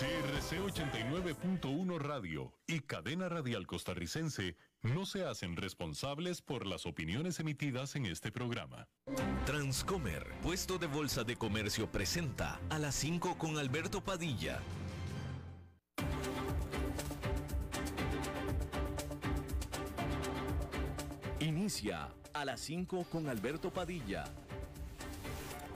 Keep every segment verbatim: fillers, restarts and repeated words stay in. C R C ochenta y nueve punto uno Radio y Cadena Radial Costarricense no se hacen responsables por las opiniones emitidas en este programa. Transcomer, puesto de bolsa de comercio, presenta a las cinco con Alberto Padilla. Inicia a las cinco con Alberto Padilla.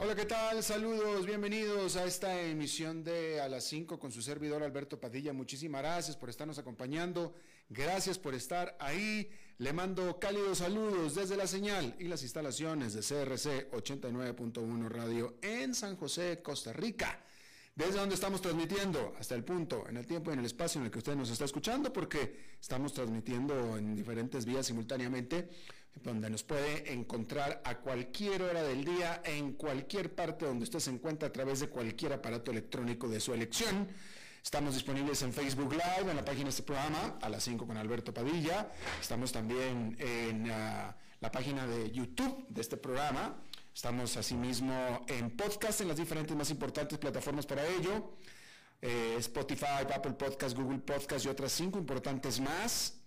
Hola, ¿qué tal? Saludos, bienvenidos a esta emisión de A las cinco con su servidor Alberto Padilla. Muchísimas gracias por estarnos acompañando, gracias por estar ahí. Le mando cálidos saludos desde la señal y las instalaciones de C R C ochenta y nueve punto uno Radio en San José, Costa Rica, desde donde estamos transmitiendo hasta el punto, en el tiempo y en el espacio en el que usted nos está escuchando, porque estamos transmitiendo en diferentes vías simultáneamente, donde nos puede encontrar a cualquier hora del día, en cualquier parte donde usted se encuentra, a través de cualquier aparato electrónico de su elección. Estamos disponibles en Facebook Live, en la página de este programa, A las cinco con Alberto Padilla. Estamos también en uh, la página de YouTube de este programa. Estamos asimismo en podcast, en las diferentes más importantes plataformas para ello. Eh, Spotify, Apple Podcast, Google Podcast y otras cinco importantes más.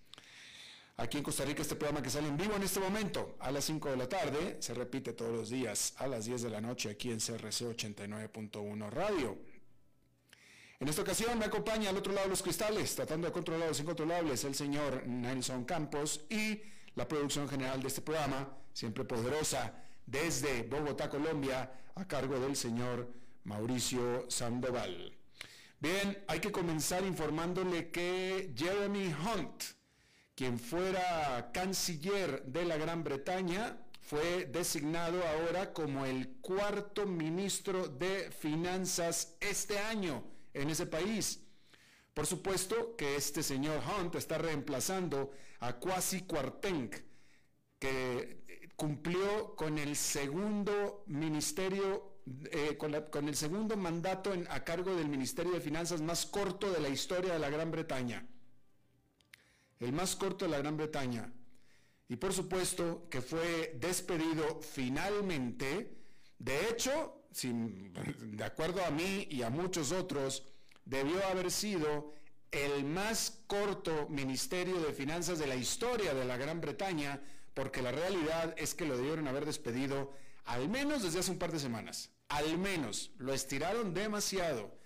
Aquí en Costa Rica, este programa que sale en vivo en este momento a las cinco de la tarde, se repite todos los días a las diez de la noche aquí en C R C ochenta y nueve punto uno Radio. En esta ocasión me acompaña al otro lado de los cristales, tratando de controlar los incontrolables, el señor Nelson Campos y la producción general de este programa, siempre poderosa, desde Bogotá, Colombia, a cargo del señor Mauricio Sandoval. Bien, hay que comenzar informándole que Jeremy Hunt, quien fuera canciller de la Gran Bretaña, fue designado ahora como el cuarto ministro de Finanzas este año en ese país. Por supuesto que este señor Hunt está reemplazando a Kwasi Kwarteng, que cumplió con el segundo ministerio, eh, con, la, con el segundo mandato en, a cargo del Ministerio de Finanzas más corto de la historia de la Gran Bretaña. El más corto de la Gran Bretaña. Y por supuesto que fue despedido finalmente. De hecho, sin, de acuerdo a mí y a muchos otros, debió haber sido el más corto Ministerio de Finanzas de la historia de la Gran Bretaña, porque la realidad es que lo debieron haber despedido al menos desde hace un par de semanas, al menos, lo estiraron demasiado.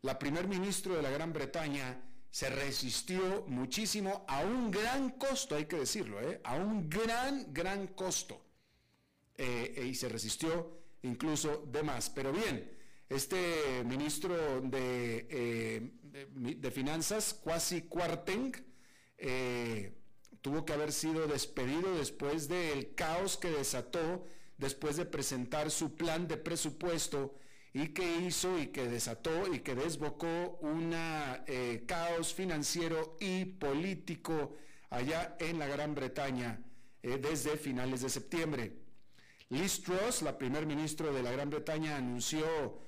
La primer ministro de la Gran Bretaña se resistió muchísimo, a un gran costo, hay que decirlo, ¿eh? a un gran, gran costo, eh, eh, y se resistió incluso de más. Pero bien, este ministro de, eh, de, de Finanzas, Kwasi Kwarteng, eh, tuvo que haber sido despedido después del caos que desató, después de presentar su plan de presupuesto, y que hizo y que desató y que desbocó un eh, caos financiero y político allá en la Gran Bretaña eh, desde finales de septiembre. Liz Truss, la primer ministro de la Gran Bretaña, anunció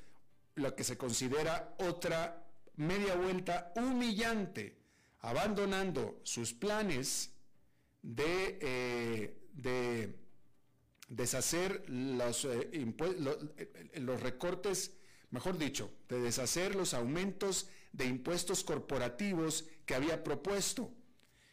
lo que se considera otra media vuelta humillante, abandonando sus planes de, eh, de deshacer los, eh, impu- los, eh, los recortes, mejor dicho, de deshacer los aumentos de impuestos corporativos que había propuesto.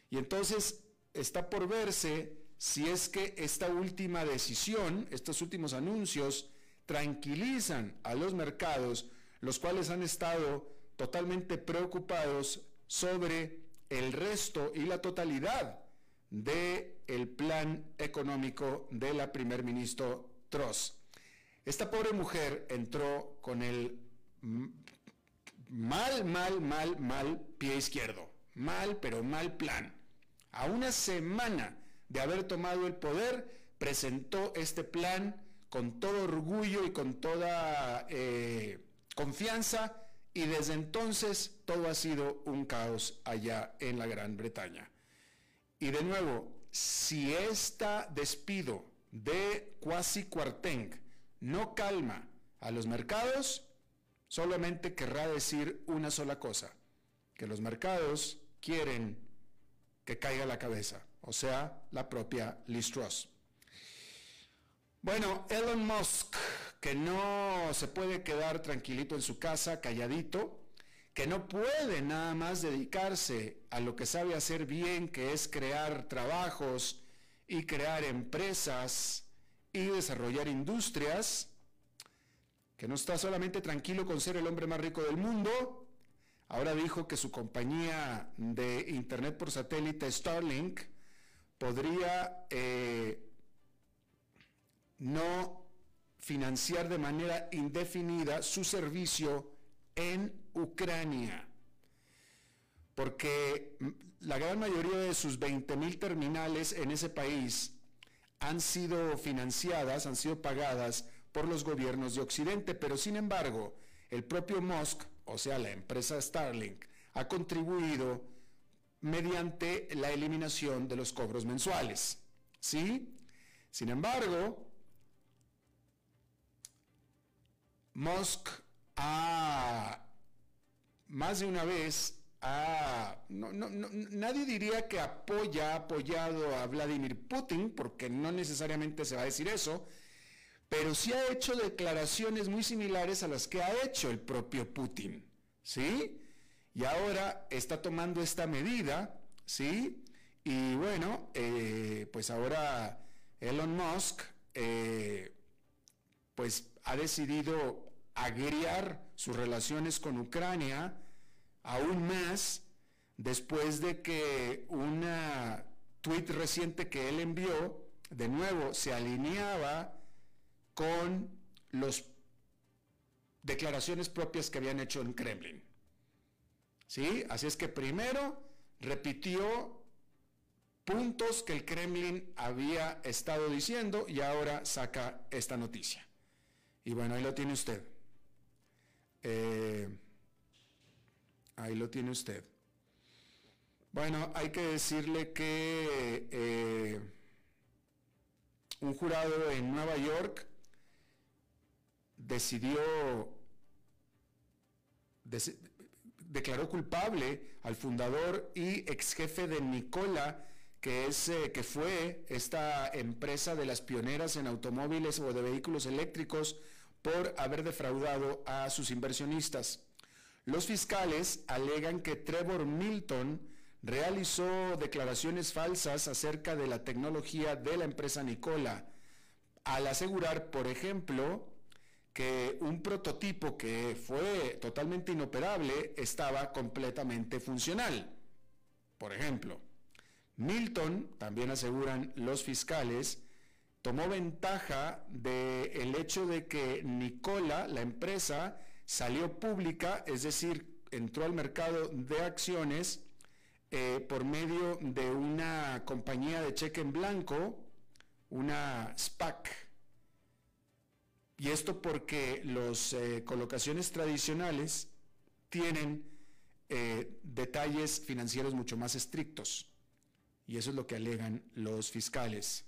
Y entonces está por verse si es que esta última decisión, estos últimos anuncios, tranquilizan a los mercados, los cuales han estado totalmente preocupados sobre el resto y la totalidad del plan económico de la primer ministro Truss. Esta pobre mujer entró con el mal, mal, mal, mal pie izquierdo. Mal, pero mal plan. A una semana de haber tomado el poder, presentó este plan con todo orgullo y con toda eh, confianza, y desde entonces todo ha sido un caos allá en la Gran Bretaña. Y de nuevo, si este despido de Kwasi Kwarteng no calma a los mercados, solamente querrá decir una sola cosa, que los mercados quieren que caiga la cabeza, o sea, la propia Liz Truss. Bueno, Elon Musk, que no se puede quedar tranquilito en su casa, calladito, que no puede nada más dedicarse a lo que sabe hacer bien, que es crear trabajos y crear empresas y desarrollar industrias, que no está solamente tranquilo con ser el hombre más rico del mundo, ahora dijo que su compañía de internet por satélite Starlink podría eh, no financiar de manera indefinida su servicio en Ucrania, porque la gran mayoría de sus veinte mil terminales en ese país han sido financiadas, han sido pagadas por los gobiernos de Occidente, pero sin embargo, el propio Musk, o sea, la empresa Starlink, ha contribuido mediante la eliminación de los cobros mensuales, ¿sí? Sin embargo, Musk ha, más de una vez, ha, no, no, no, nadie diría que apoya, ha apoyado a Vladimir Putin, porque no necesariamente se va a decir eso, pero sí ha hecho declaraciones muy similares a las que ha hecho el propio Putin, ¿sí? Y ahora está tomando esta medida, ¿sí? Y bueno, eh, pues ahora Elon Musk, eh, pues ha decidido agriar sus relaciones con Ucrania aún más después de que un tuit reciente que él envió, de nuevo, se alineaba con las declaraciones propias que habían hecho en Kremlin, ¿sí? Así es que primero repitió puntos que el Kremlin había estado diciendo y ahora saca esta noticia. Y bueno, ahí lo tiene usted. Eh, ahí lo tiene usted. Bueno, hay que decirle que eh, un jurado en Nueva York decidió, dec, declaró culpable al fundador y ex jefe de Nikola, que, es, eh, que fue esta empresa de las pioneras en automóviles o de vehículos eléctricos, por haber defraudado a sus inversionistas. Los fiscales alegan que Trevor Milton realizó declaraciones falsas acerca de la tecnología de la empresa Nikola, al asegurar, por ejemplo, que un prototipo que fue totalmente inoperable estaba completamente funcional. Por ejemplo, Milton, también aseguran los fiscales, tomó ventaja del hecho de que Nikola, la empresa, salió pública, es decir, entró al mercado de acciones eh, por medio de una compañía de cheque en blanco, una SPAC. Y esto porque las eh, colocaciones tradicionales tienen eh, detalles financieros mucho más estrictos. Y eso es lo que alegan los fiscales.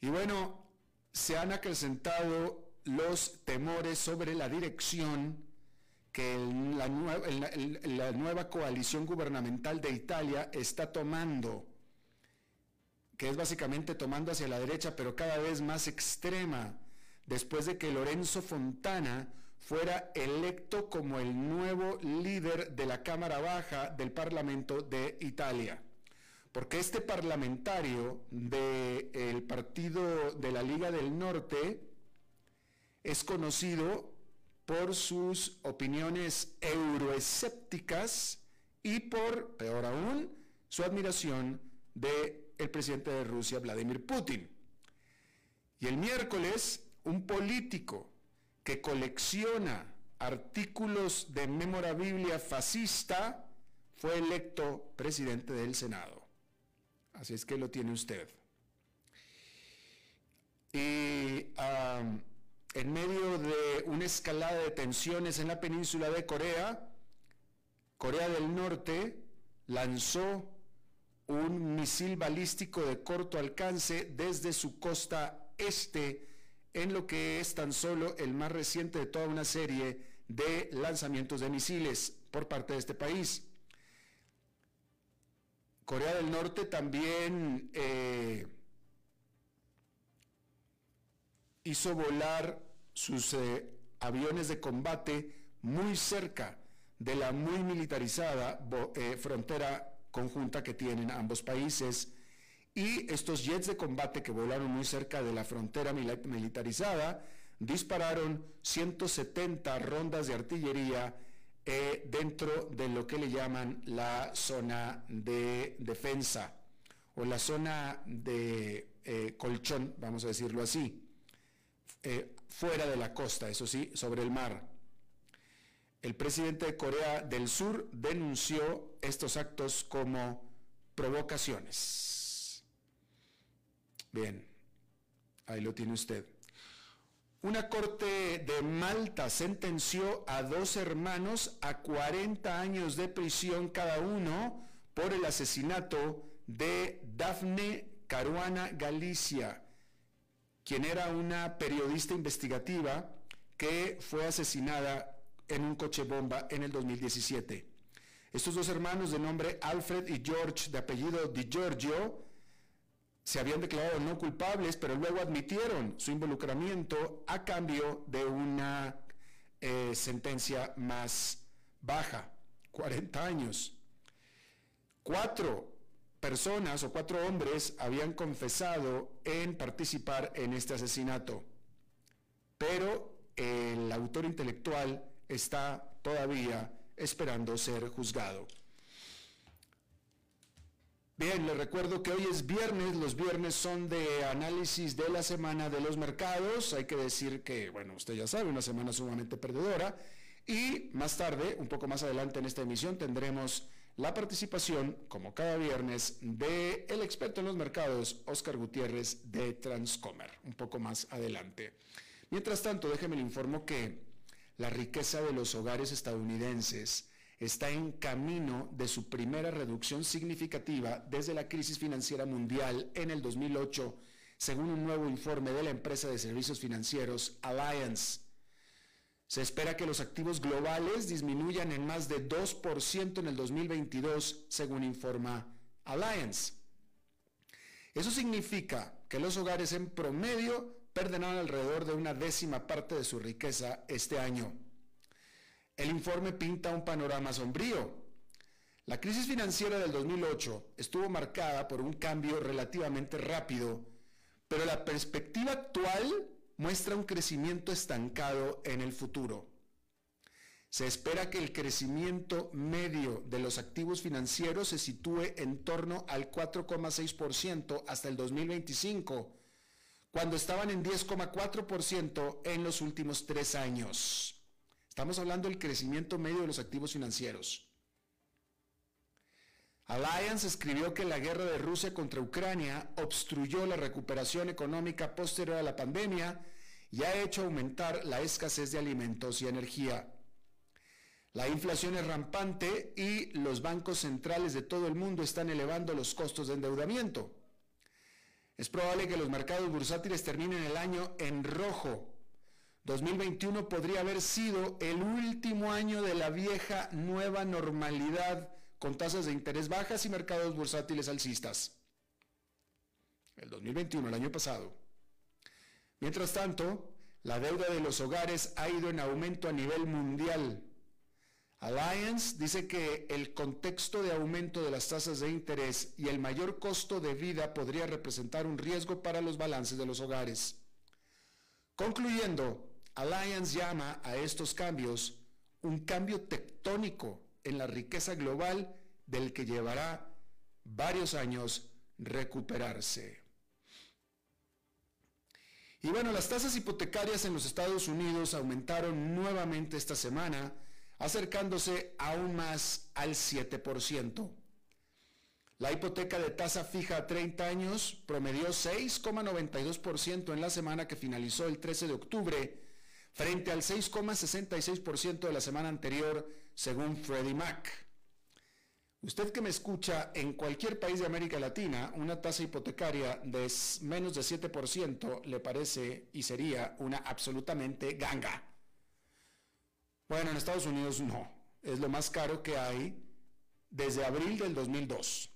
Y bueno, se han acrecentado los temores sobre la dirección que el, la, el, el, la nueva coalición gubernamental de Italia está tomando, que es básicamente tomando hacia la derecha, pero cada vez más extrema, después de que Lorenzo Fontana fuera electo como el nuevo líder de la Cámara Baja del Parlamento de Italia. Porque este parlamentario del partido de la Liga del Norte es conocido por sus opiniones euroescépticas y por, peor aún, su admiración de el presidente de Rusia, Vladimir Putin. Y el miércoles, un político que colecciona artículos de memorabilia fascista fue electo presidente del Senado. Así es que lo tiene usted. Y um, en medio de una escalada de tensiones en la península de Corea, Corea del Norte lanzó un misil balístico de corto alcance desde su costa este en lo que es tan solo el más reciente de toda una serie de lanzamientos de misiles por parte de este país. Corea del Norte también eh, hizo volar sus eh, aviones de combate muy cerca de la muy militarizada bo, eh, frontera conjunta que tienen ambos países, y estos jets de combate que volaron muy cerca de la frontera militarizada dispararon ciento setenta rondas de artillería eh, dentro de lo que le llaman la zona de defensa o la zona de eh, colchón, vamos a decirlo así, eh, fuera de la costa, eso sí, sobre el mar. El presidente de Corea del Sur denunció estos actos como provocaciones. Bien, ahí lo tiene usted. Una corte de Malta sentenció a dos hermanos a cuarenta años de prisión cada uno por el asesinato de Daphne Caruana Galizia, quien era una periodista investigativa que fue asesinada en un coche bomba en el dos mil diecisiete. Estos dos hermanos de nombre Alfred y George, de apellido Degiorgio, se habían declarado no culpables, pero luego admitieron su involucramiento a cambio de una eh, sentencia más baja, cuarenta años. Cuatro personas o cuatro hombres habían confesado en participar en este asesinato, pero el autor intelectual está todavía esperando ser juzgado. Bien, les recuerdo que hoy es viernes, los viernes son de análisis de la semana de los mercados. Hay que decir que, bueno, usted ya sabe, una semana sumamente perdedora, y más tarde, un poco más adelante en esta emisión, tendremos la participación, como cada viernes, de el experto en los mercados, Oscar Gutiérrez de Transcomer, un poco más adelante. Mientras tanto, déjeme le informo que la riqueza de los hogares estadounidenses está en camino de su primera reducción significativa desde la crisis financiera mundial en el dos mil ocho, según un nuevo informe de la empresa de servicios financieros Alliance. Se espera que los activos globales disminuyan en más de dos por ciento en el dos mil veintidós, según informa Alliance. Eso significa que los hogares en promedio perderán alrededor de una décima parte de su riqueza este año. El informe pinta un panorama sombrío. La crisis financiera del dos mil ocho estuvo marcada por un cambio relativamente rápido, pero la perspectiva actual muestra un crecimiento estancado en el futuro. Se espera que el crecimiento medio de los activos financieros se sitúe en torno al cuatro coma seis por ciento hasta el dos mil veinticinco, cuando estaban en diez coma cuatro por ciento en los últimos tres años. Estamos hablando del crecimiento medio de los activos financieros. Alliance escribió que la guerra de Rusia contra Ucrania obstruyó la recuperación económica posterior a la pandemia y ha hecho aumentar la escasez de alimentos y energía. La inflación es rampante y los bancos centrales de todo el mundo están elevando los costos de endeudamiento. Es probable que los mercados bursátiles terminen el año en rojo. dos mil veintiuno podría haber sido el último año de la vieja nueva normalidad, con tasas de interés bajas y mercados bursátiles alcistas. El dos mil veintiuno, el año pasado. Mientras tanto, la deuda de los hogares ha ido en aumento a nivel mundial. Alliance dice que el contexto de aumento de las tasas de interés y el mayor costo de vida podría representar un riesgo para los balances de los hogares. Concluyendo, Alliance llama a estos cambios un cambio tectónico en la riqueza global del que llevará varios años recuperarse. Y bueno, las tasas hipotecarias en los Estados Unidos aumentaron nuevamente esta semana, acercándose aún más al siete por ciento. La hipoteca de tasa fija a treinta años promedió seis coma noventa y dos por ciento en la semana que finalizó el trece de octubre, frente al seis coma sesenta y seis por ciento de la semana anterior, según Freddie Mac. Usted que me escucha, en cualquier país de América Latina, una tasa hipotecaria de menos de siete por ciento le parece y sería una absolutamente ganga. Bueno, en Estados Unidos no. Es lo más caro que hay desde abril del dos mil dos.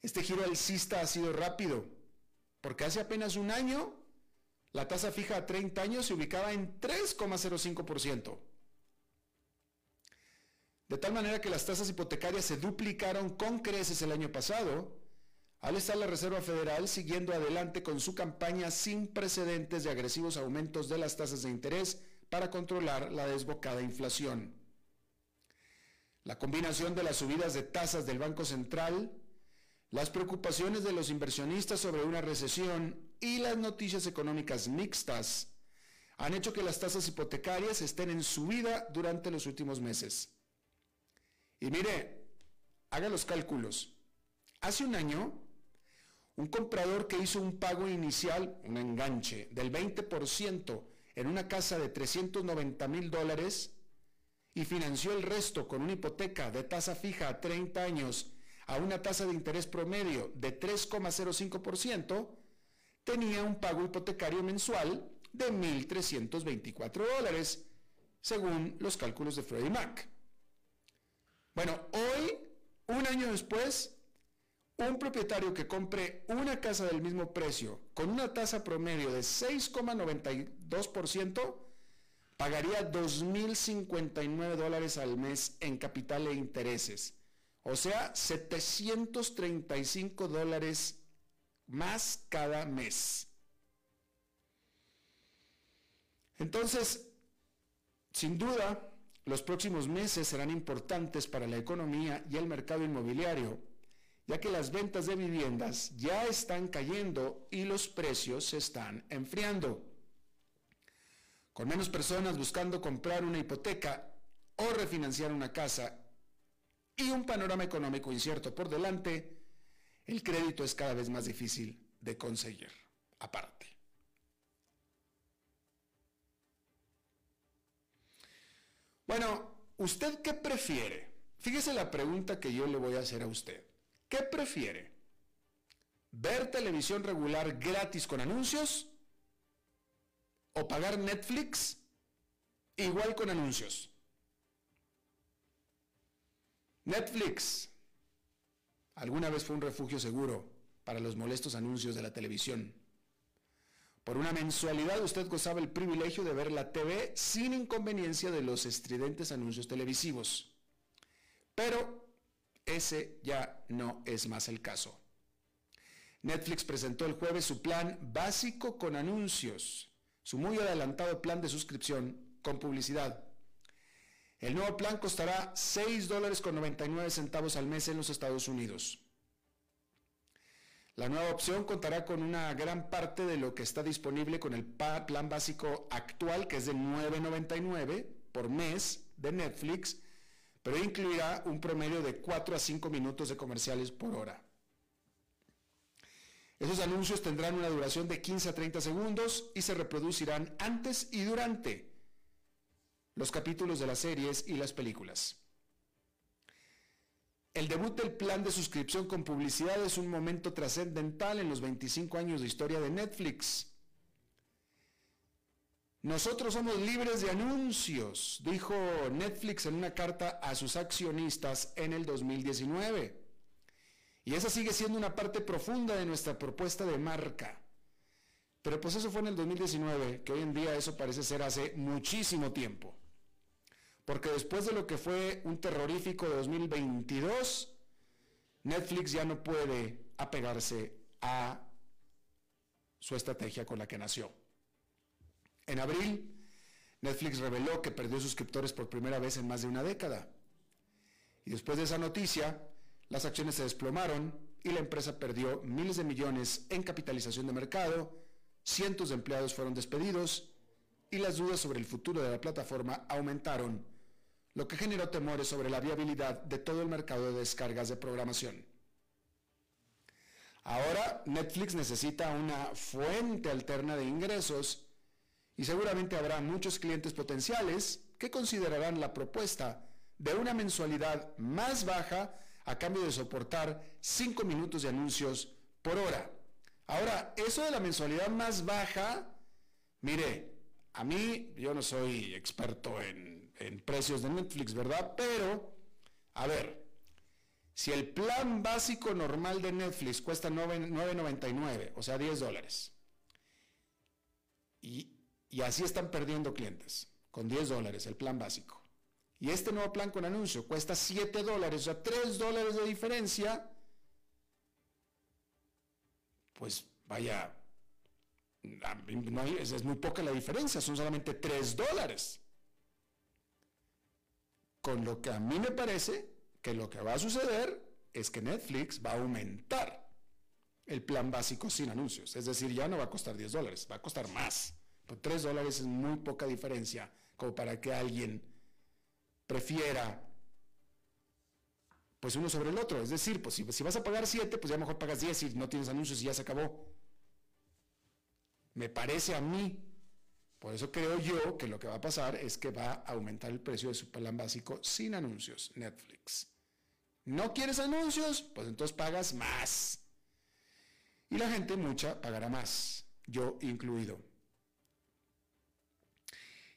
Este giro alcista ha sido rápido, porque hace apenas un año la tasa fija a treinta años se ubicaba en tres coma cero cinco por ciento. De tal manera que las tasas hipotecarias se duplicaron con creces el año pasado, al estar la Reserva Federal siguiendo adelante con su campaña sin precedentes de agresivos aumentos de las tasas de interés para controlar la desbocada inflación. La combinación de las subidas de tasas del Banco Central, las preocupaciones de los inversionistas sobre una recesión y las noticias económicas mixtas han hecho que las tasas hipotecarias estén en subida durante los últimos meses. Y mire, haga los cálculos. Hace un año, un comprador que hizo un pago inicial, un enganche, del veinte por ciento en una casa de trescientos noventa mil dólares y financió el resto con una hipoteca de tasa fija a treinta años a una tasa de interés promedio de tres coma cero cinco por ciento, tenía un pago hipotecario mensual de mil trescientos veinticuatro dólares, según los cálculos de Freddie Mac. Bueno, hoy, un año después, un propietario que compre una casa del mismo precio con una tasa promedio de seis coma noventa y dos por ciento pagaría dos mil cincuenta y nueve dólares al mes en capital e intereses, o sea, setecientos treinta y cinco dólares más cada mes. Entonces, sin duda, los próximos meses serán importantes para la economía y el mercado inmobiliario, ya que las ventas de viviendas ya están cayendo y los precios se están enfriando. Con menos personas buscando comprar una hipoteca o refinanciar una casa y un panorama económico incierto por delante, el crédito es cada vez más difícil de conseguir, aparte. Bueno, ¿usted qué prefiere? Fíjese la pregunta que yo le voy a hacer a usted. ¿Qué prefiere? ¿Ver televisión regular gratis con anuncios? ¿O pagar Netflix igual con anuncios? Netflix alguna vez fue un refugio seguro para los molestos anuncios de la televisión. Por una mensualidad usted gozaba el privilegio de ver la T V sin inconveniencia de los estridentes anuncios televisivos. Pero ese ya no es más el caso. Netflix presentó el jueves su plan básico con anuncios, su muy adelantado plan de suscripción con publicidad. El nuevo plan costará seis dólares con noventa y nueve centavos al mes en los Estados Unidos. La nueva opción contará con una gran parte de lo que está disponible con el plan básico actual, que es de nueve noventa y nueve por mes de Netflix, pero incluirá un promedio de cuatro a cinco minutos de comerciales por hora. Esos anuncios tendrán una duración de quince a treinta segundos y se reproducirán antes y durante los capítulos de las series y las películas. El debut del plan de suscripción con publicidad es un momento trascendental en los veinticinco años de historia de Netflix. Nosotros somos libres de anuncios, dijo Netflix en una carta a sus accionistas en el dos mil diecinueve. Y esa sigue siendo una parte profunda de nuestra propuesta de marca. Pero pues eso fue en el dos mil diecinueve, que hoy en día eso parece ser hace muchísimo tiempo. Porque después de lo que fue un terrorífico de dos mil veintidós, Netflix ya no puede apegarse a su estrategia con la que nació. En abril, Netflix reveló que perdió suscriptores por primera vez en más de una década. Y después de esa noticia, las acciones se desplomaron y la empresa perdió miles de millones en capitalización de mercado, cientos de empleados fueron despedidos y las dudas sobre el futuro de la plataforma aumentaron, lo que generó temores sobre la viabilidad de todo el mercado de descargas de programación. Ahora Netflix necesita una fuente alterna de ingresos y seguramente habrá muchos clientes potenciales que considerarán la propuesta de una mensualidad más baja a cambio de soportar cinco minutos de anuncios por hora. Ahora, eso de la mensualidad más baja, mire, a mí, yo no soy experto en, en precios de Netflix, ¿verdad? Pero, a ver, si el plan básico normal de Netflix cuesta nueve noventa y nueve, o sea, diez dólares, y, y así están perdiendo clientes, con diez dólares, el plan básico. Y este nuevo plan con anuncio cuesta siete dólares, o sea, tres dólares de diferencia. Pues vaya, no hay, es, es muy poca la diferencia, son solamente tres dólares. Con lo que a mí me parece que lo que va a suceder es que Netflix va a aumentar el plan básico sin anuncios. Es decir, ya no va a costar diez dólares, va a costar más. Pero tres dólares es muy poca diferencia como para que alguien prefiera pues uno sobre el otro. Es decir, pues si, si vas a pagar siete, pues ya mejor pagas diez y no tienes anuncios y ya se acabó. Me parece a mí. Por eso creo yo que lo que va a pasar es que va a aumentar el precio de su plan básico sin anuncios, Netflix. ¿No quieres anuncios? Pues entonces pagas más. Y la gente mucha pagará más, yo incluido.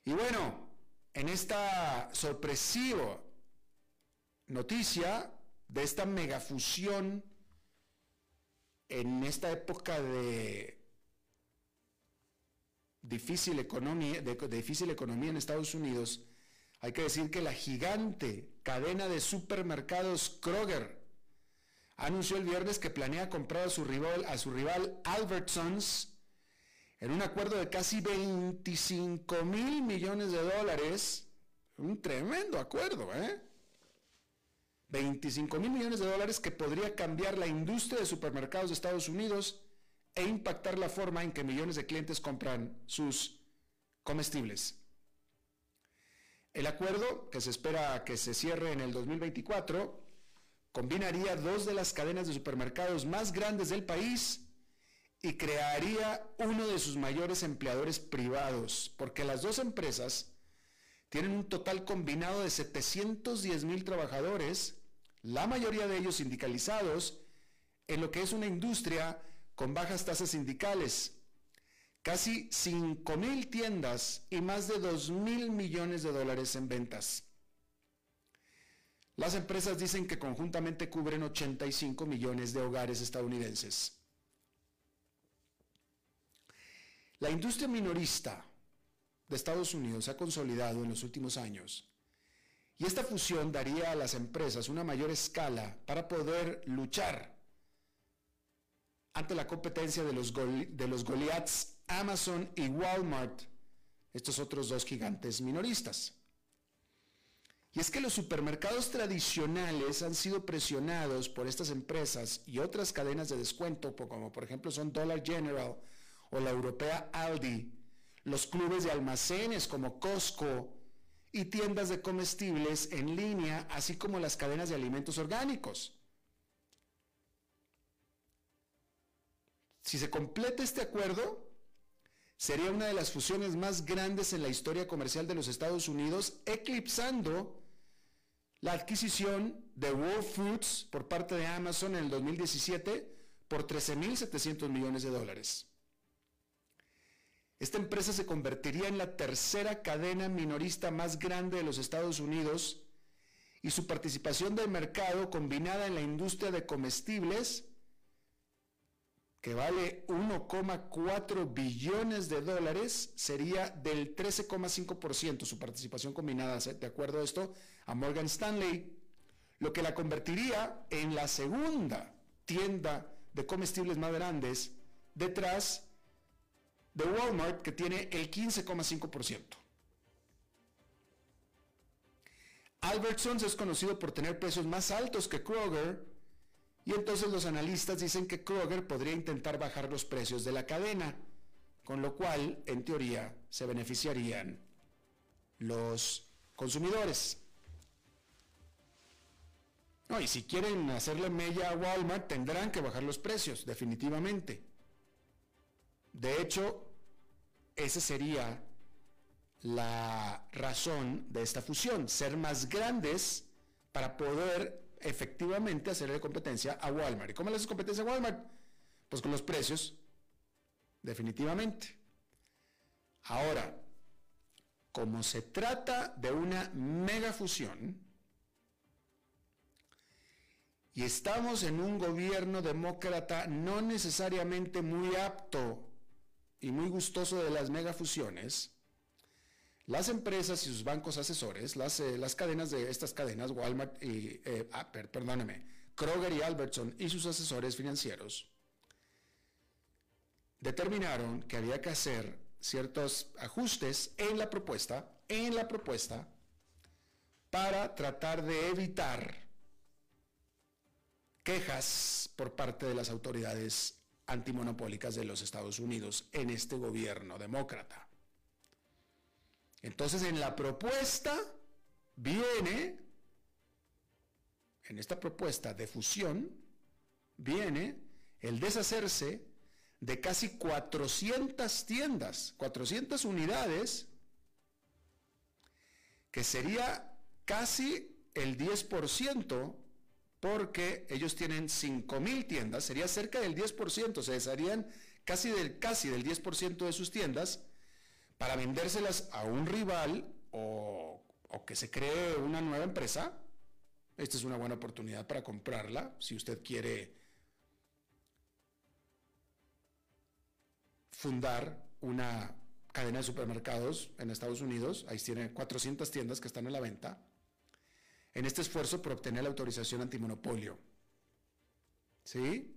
Y bueno, en esta sorpresiva noticia de esta megafusión en esta época de difícil economía, de, de difícil economía en Estados Unidos, hay que decir que la gigante cadena de supermercados Kroger anunció el viernes que planea comprar a su rival, a su rival Albertsons en un acuerdo de casi veinticinco mil millones de dólares, un tremendo acuerdo, ¿eh? veinticinco mil millones de dólares que podría cambiar la industria de supermercados de Estados Unidos e impactar la forma en que millones de clientes compran sus comestibles. El acuerdo, que se espera que se cierre en el dos mil veinticuatro, combinaría dos de las cadenas de supermercados más grandes del país y crearía uno de sus mayores empleadores privados, porque las dos empresas tienen un total combinado de setecientos diez mil trabajadores, la mayoría de ellos sindicalizados, en lo que es una industria con bajas tasas sindicales, casi cinco mil tiendas y más de dos mil millones de dólares en ventas. Las empresas dicen que conjuntamente cubren ochenta y cinco millones de hogares estadounidenses. La industria minorista de Estados Unidos se ha consolidado en los últimos años y esta fusión daría a las empresas una mayor escala para poder luchar ante la competencia de los, goli- de los Goliaths Amazon y Walmart, estos otros dos gigantes minoristas. Y es que los supermercados tradicionales han sido presionados por estas empresas y otras cadenas de descuento, como por ejemplo son Dollar General o la europea Aldi, los clubes de almacenes como Costco y tiendas de comestibles en línea, así como las cadenas de alimentos orgánicos. Si se completa este acuerdo, sería una de las fusiones más grandes en la historia comercial de los Estados Unidos, eclipsando la adquisición de Whole Foods por parte de Amazon en el dos mil diecisiete por trece mil setecientos millones de dólares. Esta empresa se convertiría en la tercera cadena minorista más grande de los Estados Unidos y su participación del mercado combinada en la industria de comestibles, que vale uno coma cuatro billones de dólares, sería del trece coma cinco por ciento su participación combinada, de acuerdo a esto, a Morgan Stanley, lo que la convertiría en la segunda tienda de comestibles más grandes detrás de Walmart, que tiene el quince coma cinco por ciento. Albertsons es conocido por tener precios más altos que Kroger, y entonces los analistas dicen que Kroger podría intentar bajar los precios de la cadena, con lo cual, en teoría, se beneficiarían los consumidores. No, y si quieren hacerle mella a Walmart, tendrán que bajar los precios, definitivamente. De hecho, ese sería la razón de esta fusión, ser más grandes para poder efectivamente hacerle competencia a Walmart. ¿Y cómo le haces competencia a Walmart? Pues con los precios, definitivamente. Ahora, como se trata de una mega fusión y estamos en un gobierno demócrata no necesariamente muy apto y muy gustoso de las megafusiones, las empresas y sus bancos asesores, las, eh, las cadenas de estas cadenas, Walmart y, eh, ah, perdóname, Kroger y Albertson y sus asesores financieros, determinaron que había que hacer ciertos ajustes en la propuesta, en la propuesta, para tratar de evitar quejas por parte de las autoridades antimonopólicas de los Estados Unidos en este gobierno demócrata. Entonces, en la propuesta viene, en esta propuesta de fusión, viene el deshacerse de casi cuatrocientas tiendas, cuatrocientas unidades, que sería casi el diez por ciento, porque ellos tienen cinco mil tiendas, sería cerca del diez por ciento, se desharían casi del, casi del diez por ciento de sus tiendas para vendérselas a un rival o, o que se cree una nueva empresa. Esta es una buena oportunidad para comprarla si usted quiere fundar una cadena de supermercados en Estados Unidos. Ahí tiene cuatrocientas tiendas que están a la venta, en este esfuerzo por obtener la autorización antimonopolio. ¿Sí?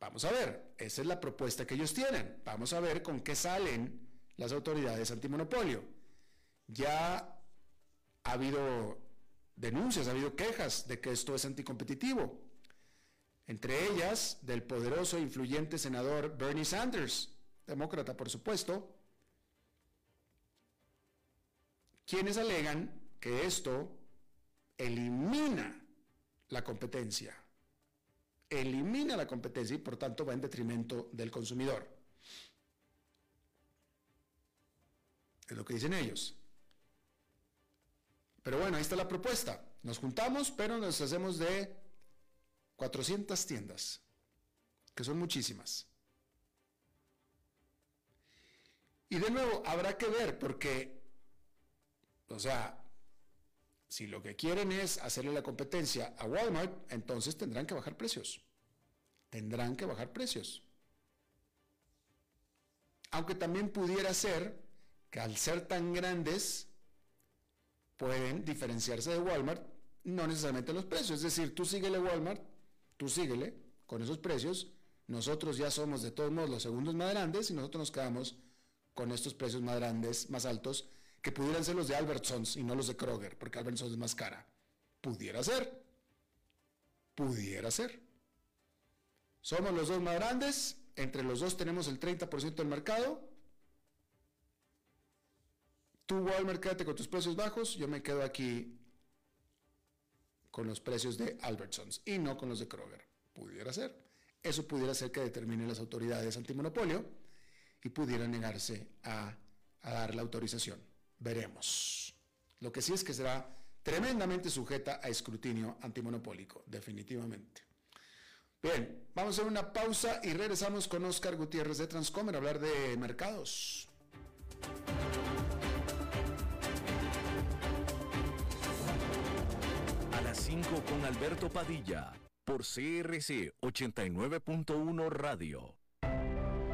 Vamos a ver, esa es la propuesta que ellos tienen. Vamos a ver con qué salen las autoridades antimonopolio. Ya ha habido denuncias, ha habido quejas de que esto es anticompetitivo. Entre ellas, del poderoso e influyente senador Bernie Sanders, demócrata por supuesto, quienes alegan que esto elimina la competencia, elimina la competencia y por tanto va en detrimento del consumidor. Es lo que dicen ellos. Pero bueno, ahí está la propuesta. Nos juntamos, pero nos hacemos de cuatrocientas tiendas, que son muchísimas. Y de nuevo, habrá que ver, porque, o sea, si lo que quieren es hacerle la competencia a Walmart, entonces tendrán que bajar precios. Tendrán que bajar precios. Aunque también pudiera ser que al ser tan grandes, pueden diferenciarse de Walmart, no necesariamente los precios. Es decir, tú síguele Walmart, tú síguele con esos precios. Nosotros ya somos de todos modos los segundos más grandes y nosotros nos quedamos con estos precios más grandes, más altos, que pudieran ser los de Albertsons y no los de Kroger, porque Albertsons es más cara. Pudiera ser. Pudiera ser. Somos los dos más grandes, entre los dos tenemos el treinta por ciento del mercado. Tú, Walmart, quédate con tus precios bajos, yo me quedo aquí con los precios de Albertsons y no con los de Kroger. Pudiera ser. Eso pudiera ser que determinen las autoridades antimonopolio y pudiera negarse a, a dar la autorización. Veremos. Lo que sí es que será tremendamente sujeta a escrutinio antimonopólico, definitivamente. Bien, vamos a hacer una pausa y regresamos con Oscar Gutiérrez de Transcomer a hablar de mercados. A las cinco con Alberto Padilla, por C R C ochenta y nueve punto uno Radio.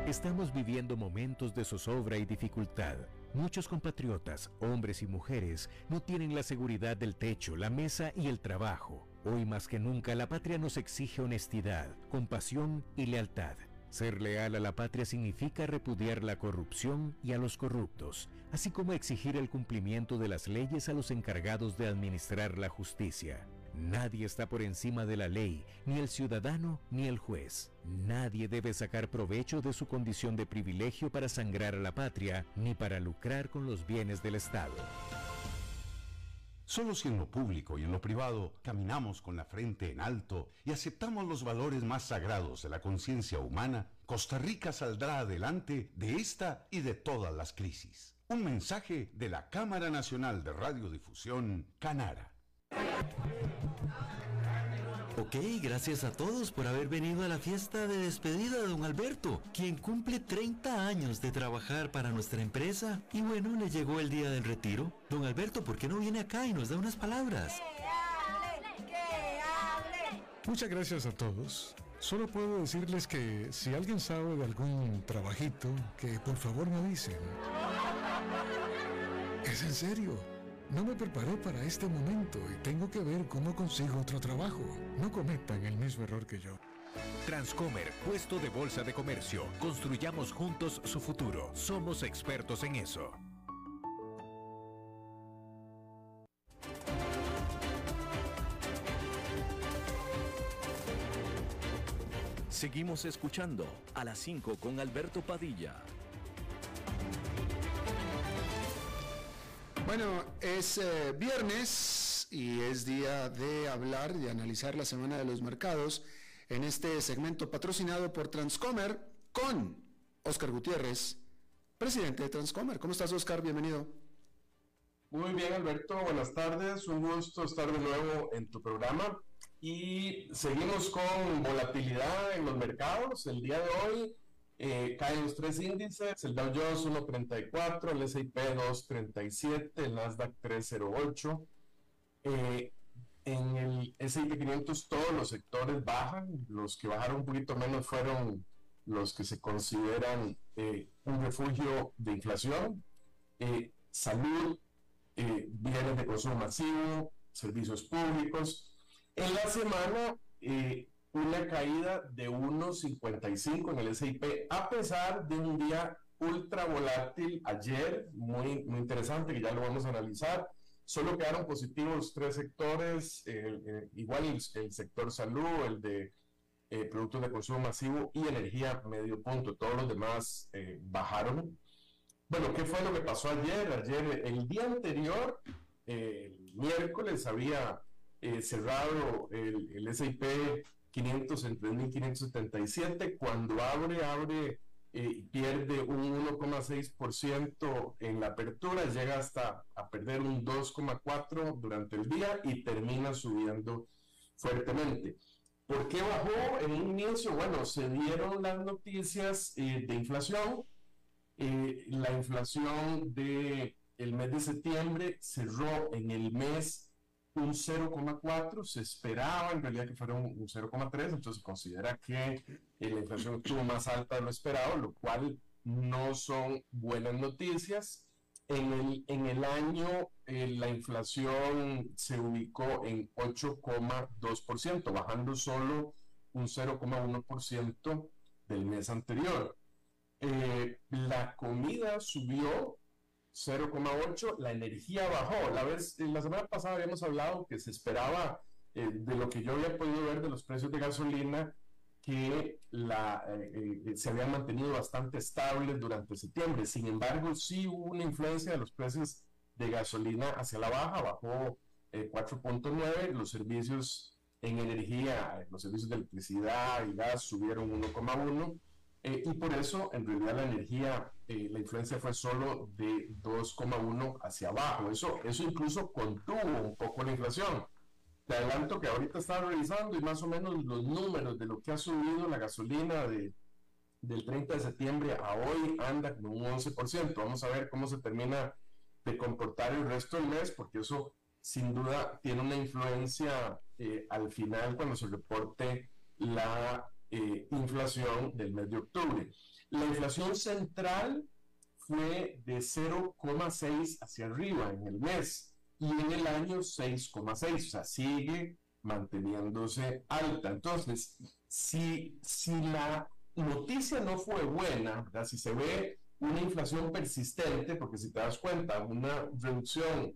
Estamos viviendo momentos de zozobra y dificultad. Muchos compatriotas, hombres y mujeres, no tienen la seguridad del techo, la mesa y el trabajo. Hoy más que nunca, la patria nos exige honestidad, compasión y lealtad. Ser leal a la patria significa repudiar la corrupción y a los corruptos, así como exigir el cumplimiento de las leyes a los encargados de administrar la justicia. Nadie está por encima de la ley, ni el ciudadano ni el juez. Nadie debe sacar provecho de su condición de privilegio para sangrar a la patria, ni para lucrar con los bienes del Estado. Solo si en lo público y en lo privado caminamos con la frente en alto y aceptamos los valores más sagrados de la conciencia humana, Costa Rica saldrá adelante de esta y de todas las crisis. Un mensaje de la Cámara Nacional de Radiodifusión, Canara. Ok, gracias a todos por haber venido a la fiesta de despedida de don Alberto, quien cumple treinta años de trabajar para nuestra empresa y bueno, le llegó el día del retiro. Don Alberto, ¿por qué no viene acá y nos da unas palabras? ¡Que hable! ¡Que hable! Muchas gracias a todos. Solo puedo decirles que si alguien sabe de algún trabajito, que por favor me dicen. Es en serio. No me preparé para este momento y tengo que ver cómo consigo otro trabajo. No cometan el mismo error que yo. Transcomer, puesto de bolsa de comercio. Construyamos juntos su futuro. Somos expertos en eso. Seguimos escuchando a las cinco con Alberto Padilla. Bueno, es eh, viernes y es día de hablar, de analizar la semana de los mercados en este segmento patrocinado por Transcomer con Oscar Gutiérrez, presidente de Transcomer. ¿Cómo estás, Oscar? Bienvenido. Muy bien, Alberto. Buenas tardes. Un gusto estar de nuevo en tu programa. Y seguimos con volatilidad en los mercados. El día de hoy Eh, caen los tres índices, el Dow Jones uno punto treinta y cuatro, el ese and pe dos punto treinta y siete, el Nasdaq tres punto cero ocho. Eh, en el ese and pe quinientos todos los sectores bajan, los que bajaron un poquito menos fueron los que se consideran eh, un refugio de inflación, eh, salud, eh, bienes de consumo masivo, servicios públicos. En la semana Eh, una caída de uno punto cincuenta y cinco en el ese and pe, a pesar de un día ultra volátil ayer, muy, muy interesante, que ya lo vamos a analizar. Solo quedaron positivos tres sectores, eh, eh, igual el, el sector salud, el de eh, productos de consumo masivo y energía, medio punto. Todos los demás eh, bajaron. Bueno, ¿qué fue lo que pasó ayer? Ayer, el día anterior, eh, el miércoles, había eh, cerrado el, el ese and pe quinientos en tres mil quinientos setenta y siete, cuando abre, abre y eh, pierde un uno coma seis por ciento en la apertura, llega hasta a perder un dos coma cuatro por ciento durante el día y termina subiendo fuertemente. ¿Por qué bajó en un inicio? Bueno, se dieron las noticias eh, de inflación, eh, la inflación del mes de septiembre cerró en el mes un cero coma cuatro, se esperaba en realidad que fuera un, un cero coma tres, entonces se considera que eh, la inflación estuvo más alta de lo esperado, lo cual no son buenas noticias. En el, en el año eh, la inflación se ubicó en ocho coma dos por ciento, bajando solo un cero coma uno por ciento del mes anterior. Eh, la comida subió cero coma ocho, la energía bajó. La, vez, la semana pasada habíamos hablado que se esperaba, eh, de lo que yo había podido ver de los precios de gasolina, que la, eh, eh, se habían mantenido bastante estables durante septiembre. Sin embargo, sí hubo una influencia de los precios de gasolina hacia la baja, bajó eh, cuatro punto nueve, los servicios en energía, los servicios de electricidad y gas subieron uno coma uno. Eh, y por eso, en realidad, la energía, eh, la influencia fue solo de dos coma uno hacia abajo. Eso, eso incluso contuvo un poco la inflación. Te adelanto que ahorita estaba revisando y más o menos los números de lo que ha subido la gasolina de, del treinta de septiembre a hoy anda como un once por ciento. Vamos a ver cómo se termina de comportar el resto del mes, porque eso, sin duda, tiene una influencia eh, al final cuando se reporte la Eh, inflación del mes de octubre. La inflación central fue de cero coma seis hacia arriba en el mes y en el año seis coma seis, o sea, sigue manteniéndose alta. Entonces, si, si la noticia no fue buena, ¿verdad? Si se ve una inflación persistente, porque si te das cuenta, una reducción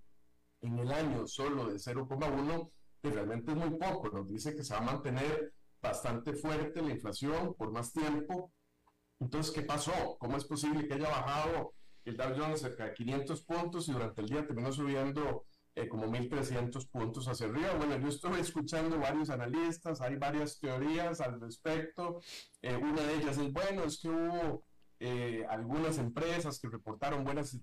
en el año solo de cero coma uno, que realmente es muy poco, nos dice que se va a mantener bastante fuerte la inflación por más tiempo. Entonces, ¿qué pasó? ¿Cómo es posible que haya bajado el Dow Jones cerca de quinientos puntos y durante el día terminó subiendo eh, como mil trescientos puntos hacia arriba? Bueno, yo estoy escuchando varios analistas, hay varias teorías al respecto. Eh, una de ellas es, bueno, es que hubo eh, algunas empresas que reportaron buenas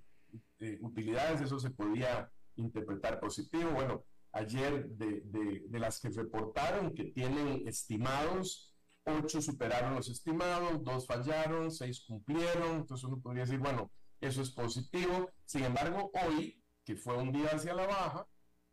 eh, utilidades, eso se podía interpretar positivo. Bueno, ayer de, de, de las que reportaron que tienen estimados, ocho superaron los estimados, dos fallaron, seis cumplieron, entonces uno podría decir, bueno, eso es positivo. Sin embargo, hoy, que fue un día hacia la baja,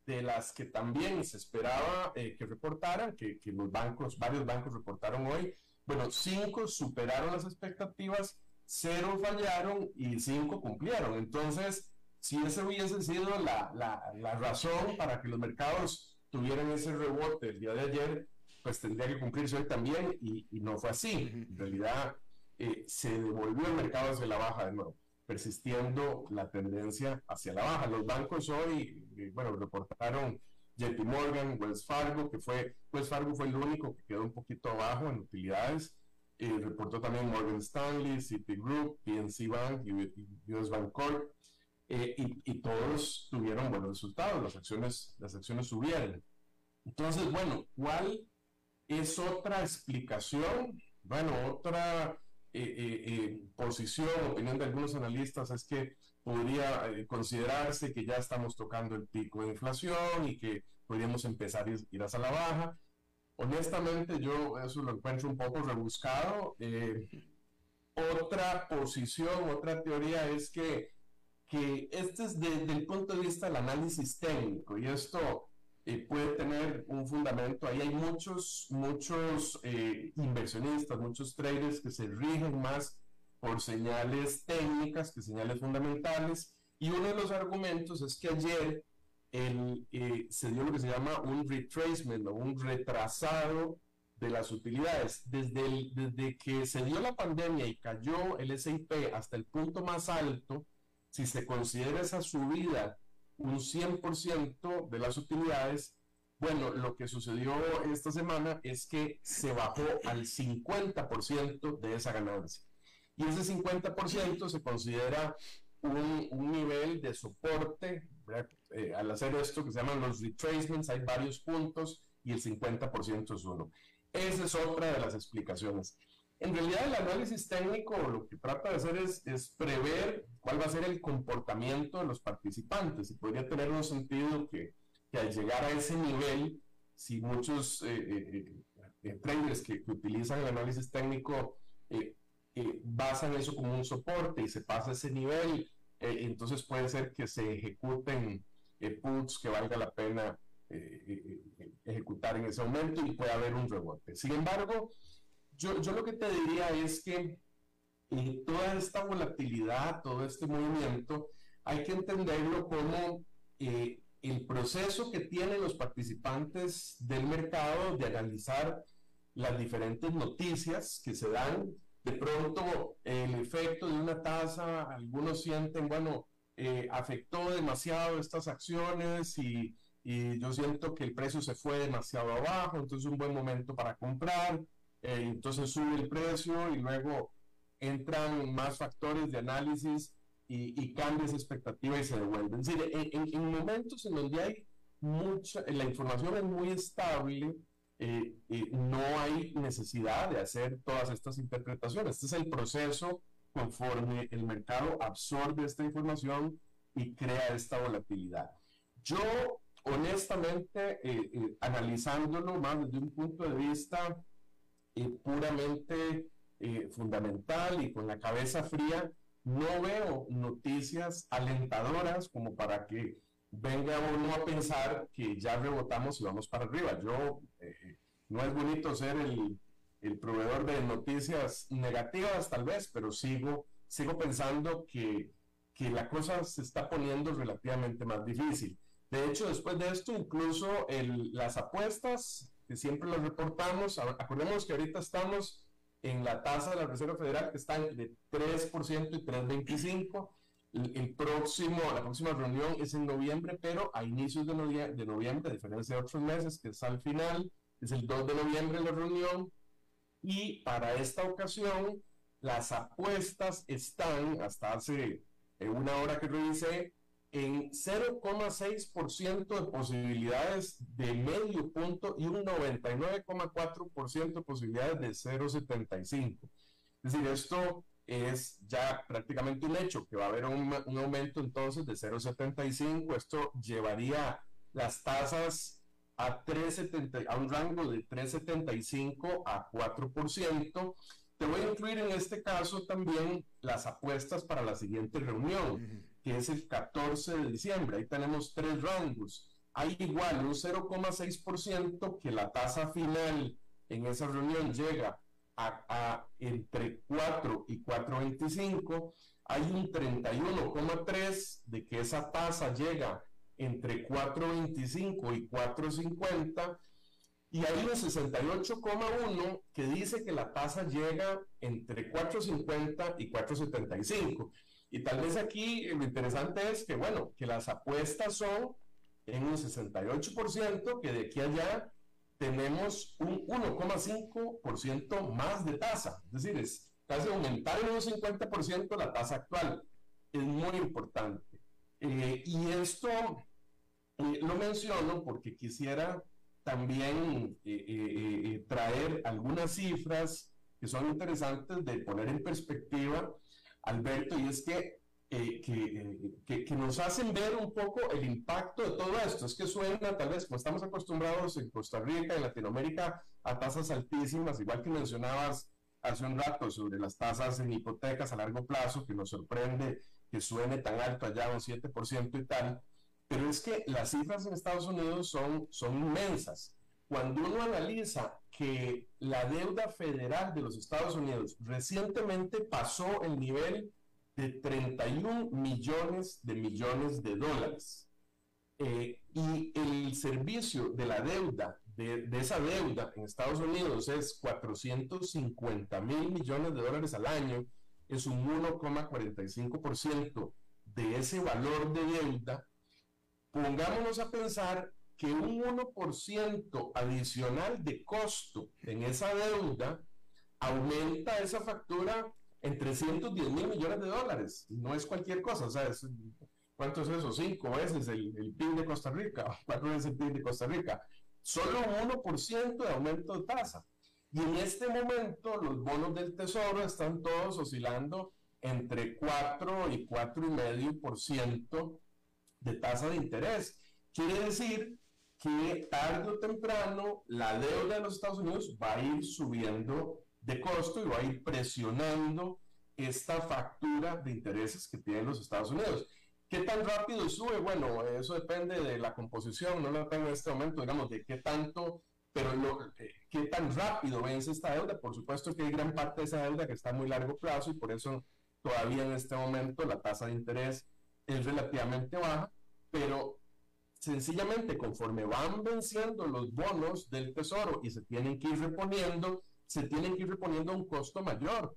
de las que también se esperaba eh, que reportaran, que, que los bancos, varios bancos reportaron hoy, bueno, cinco superaron las expectativas, cero fallaron y cinco cumplieron. Entonces, si esa hubiese sido la, la, la razón para que los mercados tuvieran ese rebote el día de ayer, pues tendría que cumplirse hoy también, y, y no fue así. En realidad, eh, se devolvió el mercado hacia la baja de nuevo, persistiendo la tendencia hacia la baja. Los bancos hoy, eh, bueno, reportaron J P Morgan, Wells Fargo, que fue, Wells Fargo fue el único que quedó un poquito abajo en utilidades, eh, reportó también Morgan Stanley, Citigroup, P N C Bank, U S Bank Corp, eh, y, y todos tuvieron buenos resultados, las acciones, las acciones subieron. Entonces, bueno, ¿cuál es otra explicación? Bueno, otra... Eh, eh, eh, posición, opinión de algunos analistas es que podría eh, considerarse que ya estamos tocando el pico de inflación y que podríamos empezar a ir hacia la baja. Honestamente, yo eso lo encuentro un poco rebuscado. Eh, otra posición, otra teoría es que, que este es desde el punto de vista del análisis técnico, y esto eh, puede tener un fundamento. Ahí hay muchos, muchos eh, inversionistas, muchos traders que se rigen más por señales técnicas que señales fundamentales, y uno de los argumentos es que ayer el, eh, se dio lo que se llama un retracement o un retrasado de las utilidades. Desde, el, desde que se dio la pandemia y cayó el S and P hasta el punto más alto, si se considera esa subida un cien por ciento de las utilidades, bueno, lo que sucedió esta semana es que se bajó al cincuenta por ciento de esa ganancia. Y ese cincuenta por ciento se considera un, un nivel de soporte. Eh, al hacer esto que se llaman los retracements, hay varios puntos y el cincuenta por ciento es uno. Esa es otra de las explicaciones. En realidad, el análisis técnico lo que trata de hacer es, es prever cuál va a ser el comportamiento de los participantes, y podría tener un sentido que, que al llegar a ese nivel, si muchos eh, eh, traders que, que utilizan el análisis técnico eh, eh, basan eso como un soporte y se pasa ese nivel, eh, entonces puede ser que se ejecuten eh, puts que valga la pena eh, eh, ejecutar en ese momento y puede haber un rebote. Sin embargo, Yo, yo lo que te diría es que eh, toda esta volatilidad, todo este movimiento, hay que entenderlo como eh, el proceso que tienen los participantes del mercado de analizar las diferentes noticias que se dan. De pronto, el efecto de una tasa, algunos sienten, bueno, eh, afectó demasiado estas acciones y, y yo siento que el precio se fue demasiado abajo, entonces es un buen momento para comprar. Entonces sube el precio y luego entran más factores de análisis y, y cambia esa expectativa y se devuelve. Es decir, en, en, en momentos en donde hay mucha, la información es muy estable, eh, eh, no hay necesidad de hacer todas estas interpretaciones. Este es el proceso conforme el mercado absorbe esta información y crea esta volatilidad. Yo, honestamente, eh, eh, analizándolo más desde un punto de vista Eh, puramente eh, fundamental y con la cabeza fría, no veo noticias alentadoras como para que venga uno a pensar que ya rebotamos y vamos para arriba. Yo, eh, no es bonito ser el, el proveedor de noticias negativas tal vez, pero sigo, sigo pensando que, que la cosa se está poniendo relativamente más difícil. De hecho, después de esto, incluso el, las apuestas que siempre los reportamos, acordemos que ahorita estamos en la tasa de la Reserva Federal que está de tres por ciento y tres punto veinticinco por ciento, el, el próximo, la próxima reunión es en noviembre, pero a inicios de, novie de noviembre, a diferencia de otros meses, que es al final, es el dos de noviembre la reunión, y para esta ocasión las apuestas están, hasta hace una hora que revisé, en cero coma seis por ciento de posibilidades de medio punto y un noventa y nueve coma cuatro por ciento de posibilidades de cero coma setenta y cinco. Es decir, esto es ya prácticamente un hecho que va a haber un, un aumento entonces de cero coma setenta y cinco. Esto llevaría las tasas a, tres setenta, a un rango de tres setenta y cinco a cuatro por ciento. Te voy a incluir en este caso también las apuestas para la siguiente reunión, que es el catorce de diciembre. Ahí tenemos tres rangos. Hay igual un cero coma seis por ciento que la tasa final en esa reunión llega a, a entre cuatro y cuatro veinticinco. Hay un treinta y uno coma tres por ciento de que esa tasa llega entre cuatro veinticinco y cuatro cincuenta. Y hay un sesenta y ocho coma uno por ciento que dice que la tasa llega entre cuatro cincuenta y cuatro setenta y cinco. Y tal vez aquí lo interesante es que, bueno, que las apuestas son en un sesenta y ocho por ciento, que de aquí a allá tenemos un uno coma cinco por ciento más de tasa. Es decir, es casi aumentar en un cincuenta por ciento la tasa actual. Es muy importante. Eh, y esto eh, lo menciono porque quisiera también eh, eh, eh, traer algunas cifras que son interesantes de poner en perspectiva, Alberto, y es que, eh, que, eh, que, que nos hacen ver un poco el impacto de todo esto. Es que suena, tal vez, como estamos acostumbrados en Costa Rica, en Latinoamérica, a tasas altísimas, igual que mencionabas hace un rato sobre las tasas en hipotecas a largo plazo, que nos sorprende que suene tan alto allá, un siete por ciento y tal. Pero es que las cifras en Estados Unidos son, son inmensas. Cuando uno analiza que la deuda federal de los Estados Unidos recientemente pasó el nivel de treinta y un millones de millones de dólares, eh, y el servicio de la deuda, de, de esa deuda en Estados Unidos es cuatrocientos cincuenta mil millones de dólares al año, es un uno coma cuarenta y cinco por ciento de ese valor de deuda. Pongámonos a pensar que un uno por ciento adicional de costo en esa deuda aumenta esa factura en trescientos diez mil millones de dólares. No es cualquier cosa, o sea, es, ¿cuánto es eso? Cinco veces el, el P I B de Costa Rica, cuatro veces el P I B de Costa Rica. Solo un uno por ciento de aumento de tasa. Y en este momento los bonos del Tesoro están todos oscilando entre cuatro y cuatro coma cinco por ciento de tasa de interés. Quiere decir que tarde o temprano la deuda de los Estados Unidos va a ir subiendo de costo y va a ir presionando esta factura de intereses que tienen los Estados Unidos. ¿Qué tan rápido sube? Bueno, eso depende de la composición, no la tengo en este momento, digamos, de qué tanto, pero lo, qué tan rápido vence esta deuda. Por supuesto que hay gran parte de esa deuda que está a muy largo plazo y por eso todavía en este momento la tasa de interés es relativamente baja, pero sencillamente conforme van venciendo los bonos del Tesoro y se tienen que ir reponiendo, se tienen que ir reponiendo a un costo mayor.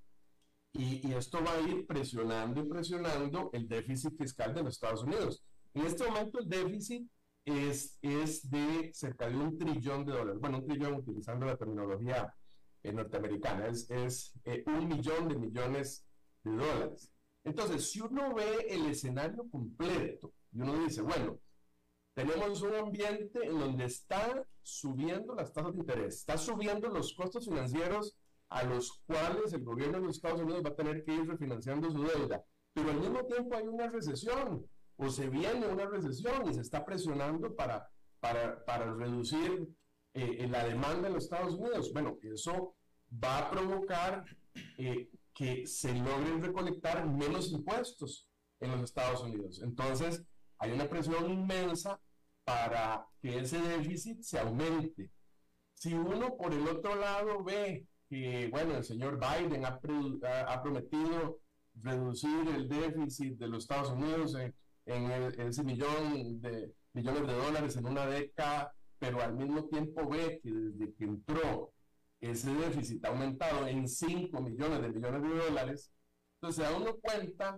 Y, y esto va a ir presionando y presionando el déficit fiscal de los Estados Unidos. En este momento el déficit es, es de cerca de un trillón de dólares. Bueno, un trillón utilizando la terminología eh, norteamericana, es, es eh, un millón de millones de dólares. Entonces, si uno ve el escenario completo y uno dice, bueno, tenemos un ambiente en donde está subiendo las tasas de interés, está subiendo los costos financieros a los cuales el gobierno de los Estados Unidos va a tener que ir refinanciando su deuda, pero al mismo tiempo hay una recesión, o se viene una recesión y se está presionando para, para, para reducir eh, la demanda en los Estados Unidos. Bueno, eso va a provocar Eh, que se logren recolectar menos impuestos en los Estados Unidos. Entonces, hay una presión inmensa para que ese déficit se aumente. Si uno, por el otro lado, ve que, bueno, el señor Biden ha, ha prometido reducir el déficit de los Estados Unidos en, en, el, en ese millón de millones de dólares en una década, pero al mismo tiempo ve que desde que entró ese déficit ha aumentado en cinco millones de millones de dólares, entonces se da uno cuenta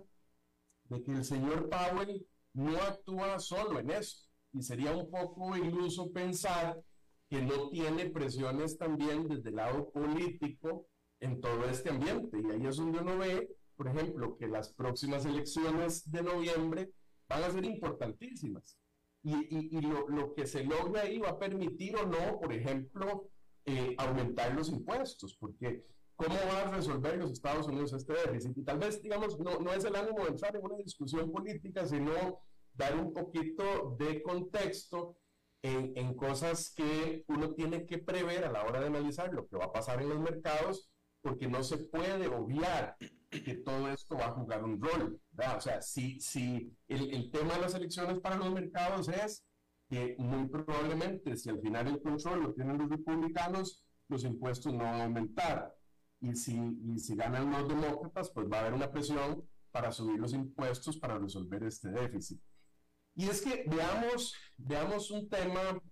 de que el señor Powell no actúa solo en esto, y sería un poco iluso pensar que no tiene presiones también desde el lado político en todo este ambiente, y ahí es donde uno ve, por ejemplo, que las próximas elecciones de noviembre van a ser importantísimas, y, y, y lo, lo que se logre ahí va a permitir o no, por ejemplo, Eh, aumentar los impuestos, porque ¿Cómo va a resolver los Estados Unidos este déficit? Y tal vez, digamos, no, no es el ánimo de entrar en una discusión política, sino dar un poquito de contexto en, en cosas que uno tiene que prever a la hora de analizar lo que va a pasar en los mercados, porque no se puede obviar que todo esto va a jugar un rol, ¿verdad? O sea, si, si el, el tema de las elecciones para los mercados es que muy probablemente, si al final el control lo tienen los republicanos, los impuestos no van a aumentar. Y si, y si ganan los demócratas, pues va a haber una presión para subir los impuestos para resolver este déficit. Y es que veamos, veamos un tema,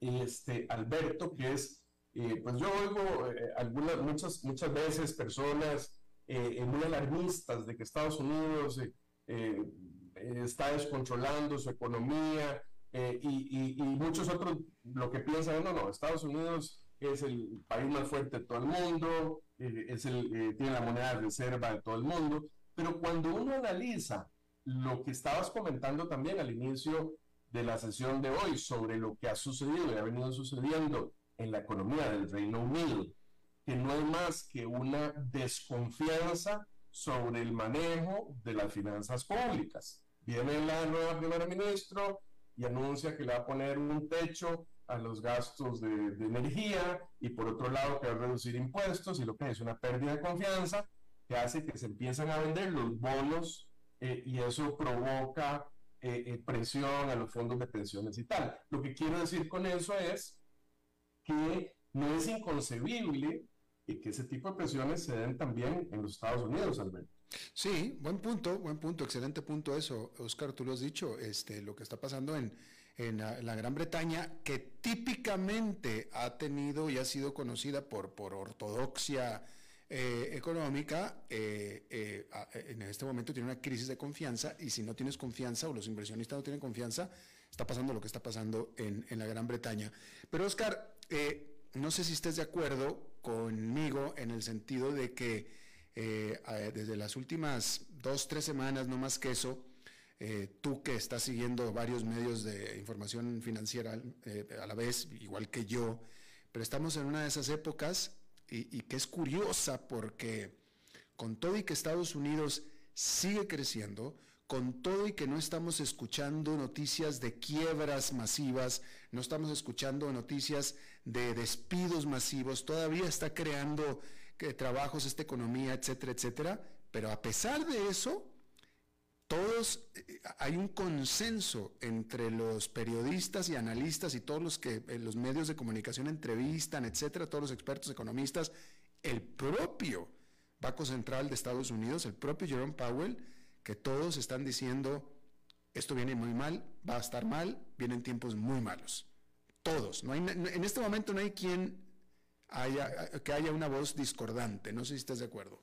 este, Alberto, que es, eh, pues yo oigo eh, algunas, muchas, muchas veces personas eh, muy alarmistas de que Estados Unidos eh, eh, está descontrolando su economía eh, y, y, y muchos otros lo que piensan, no, no, Estados Unidos es el país más fuerte de todo el mundo, eh, es el, eh, tiene la moneda de reserva de todo el mundo, pero cuando uno analiza lo que estabas comentando también al inicio de la sesión de hoy sobre lo que ha sucedido y ha venido sucediendo en la economía del Reino Unido, que no hay más que una desconfianza sobre el manejo de las finanzas públicas. Viene la nueva primera ministra y anuncia que le va a poner un techo a los gastos de, de energía, y por otro lado que va a reducir impuestos, y lo que es una pérdida de confianza que hace que se empiezan a vender los bonos eh, y eso provoca eh, eh, presión a los fondos de pensiones y tal. Lo que quiero decir con eso es que no es inconcebible eh, que ese tipo de presiones se den también en los Estados Unidos, Alberto. Sí, buen punto, buen punto, excelente punto eso, Oscar, tú lo has dicho, este, lo que está pasando en en la, en la Gran Bretaña, que típicamente ha tenido y ha sido conocida por, por ortodoxia eh, económica, eh, eh, en este momento tiene una crisis de confianza, y si no tienes confianza o los inversionistas no tienen confianza, está pasando lo que está pasando en, en la Gran Bretaña. Pero Oscar, eh, no sé si estés de acuerdo conmigo en el sentido de que eh, desde las últimas dos, tres semanas, no más que eso, Eh, tú que estás siguiendo varios medios de información financiera eh, a la vez, igual que yo, pero estamos en una de esas épocas y, y que es curiosa porque con todo y que Estados Unidos sigue creciendo, con todo y que no estamos escuchando noticias de quiebras masivas, no estamos escuchando noticias de despidos masivos, todavía está creando eh, trabajos esta economía, etcétera, etcétera, pero a pesar de eso, todos, hay un consenso entre los periodistas y analistas y todos los que los medios de comunicación entrevistan, etcétera, todos los expertos economistas, el propio Banco Central de Estados Unidos, el propio Jerome Powell, que todos están diciendo, esto viene muy mal, va a estar mal, vienen tiempos muy malos. Todos, no hay, en este momento no hay quien haya, que haya una voz discordante, no sé si estás de acuerdo.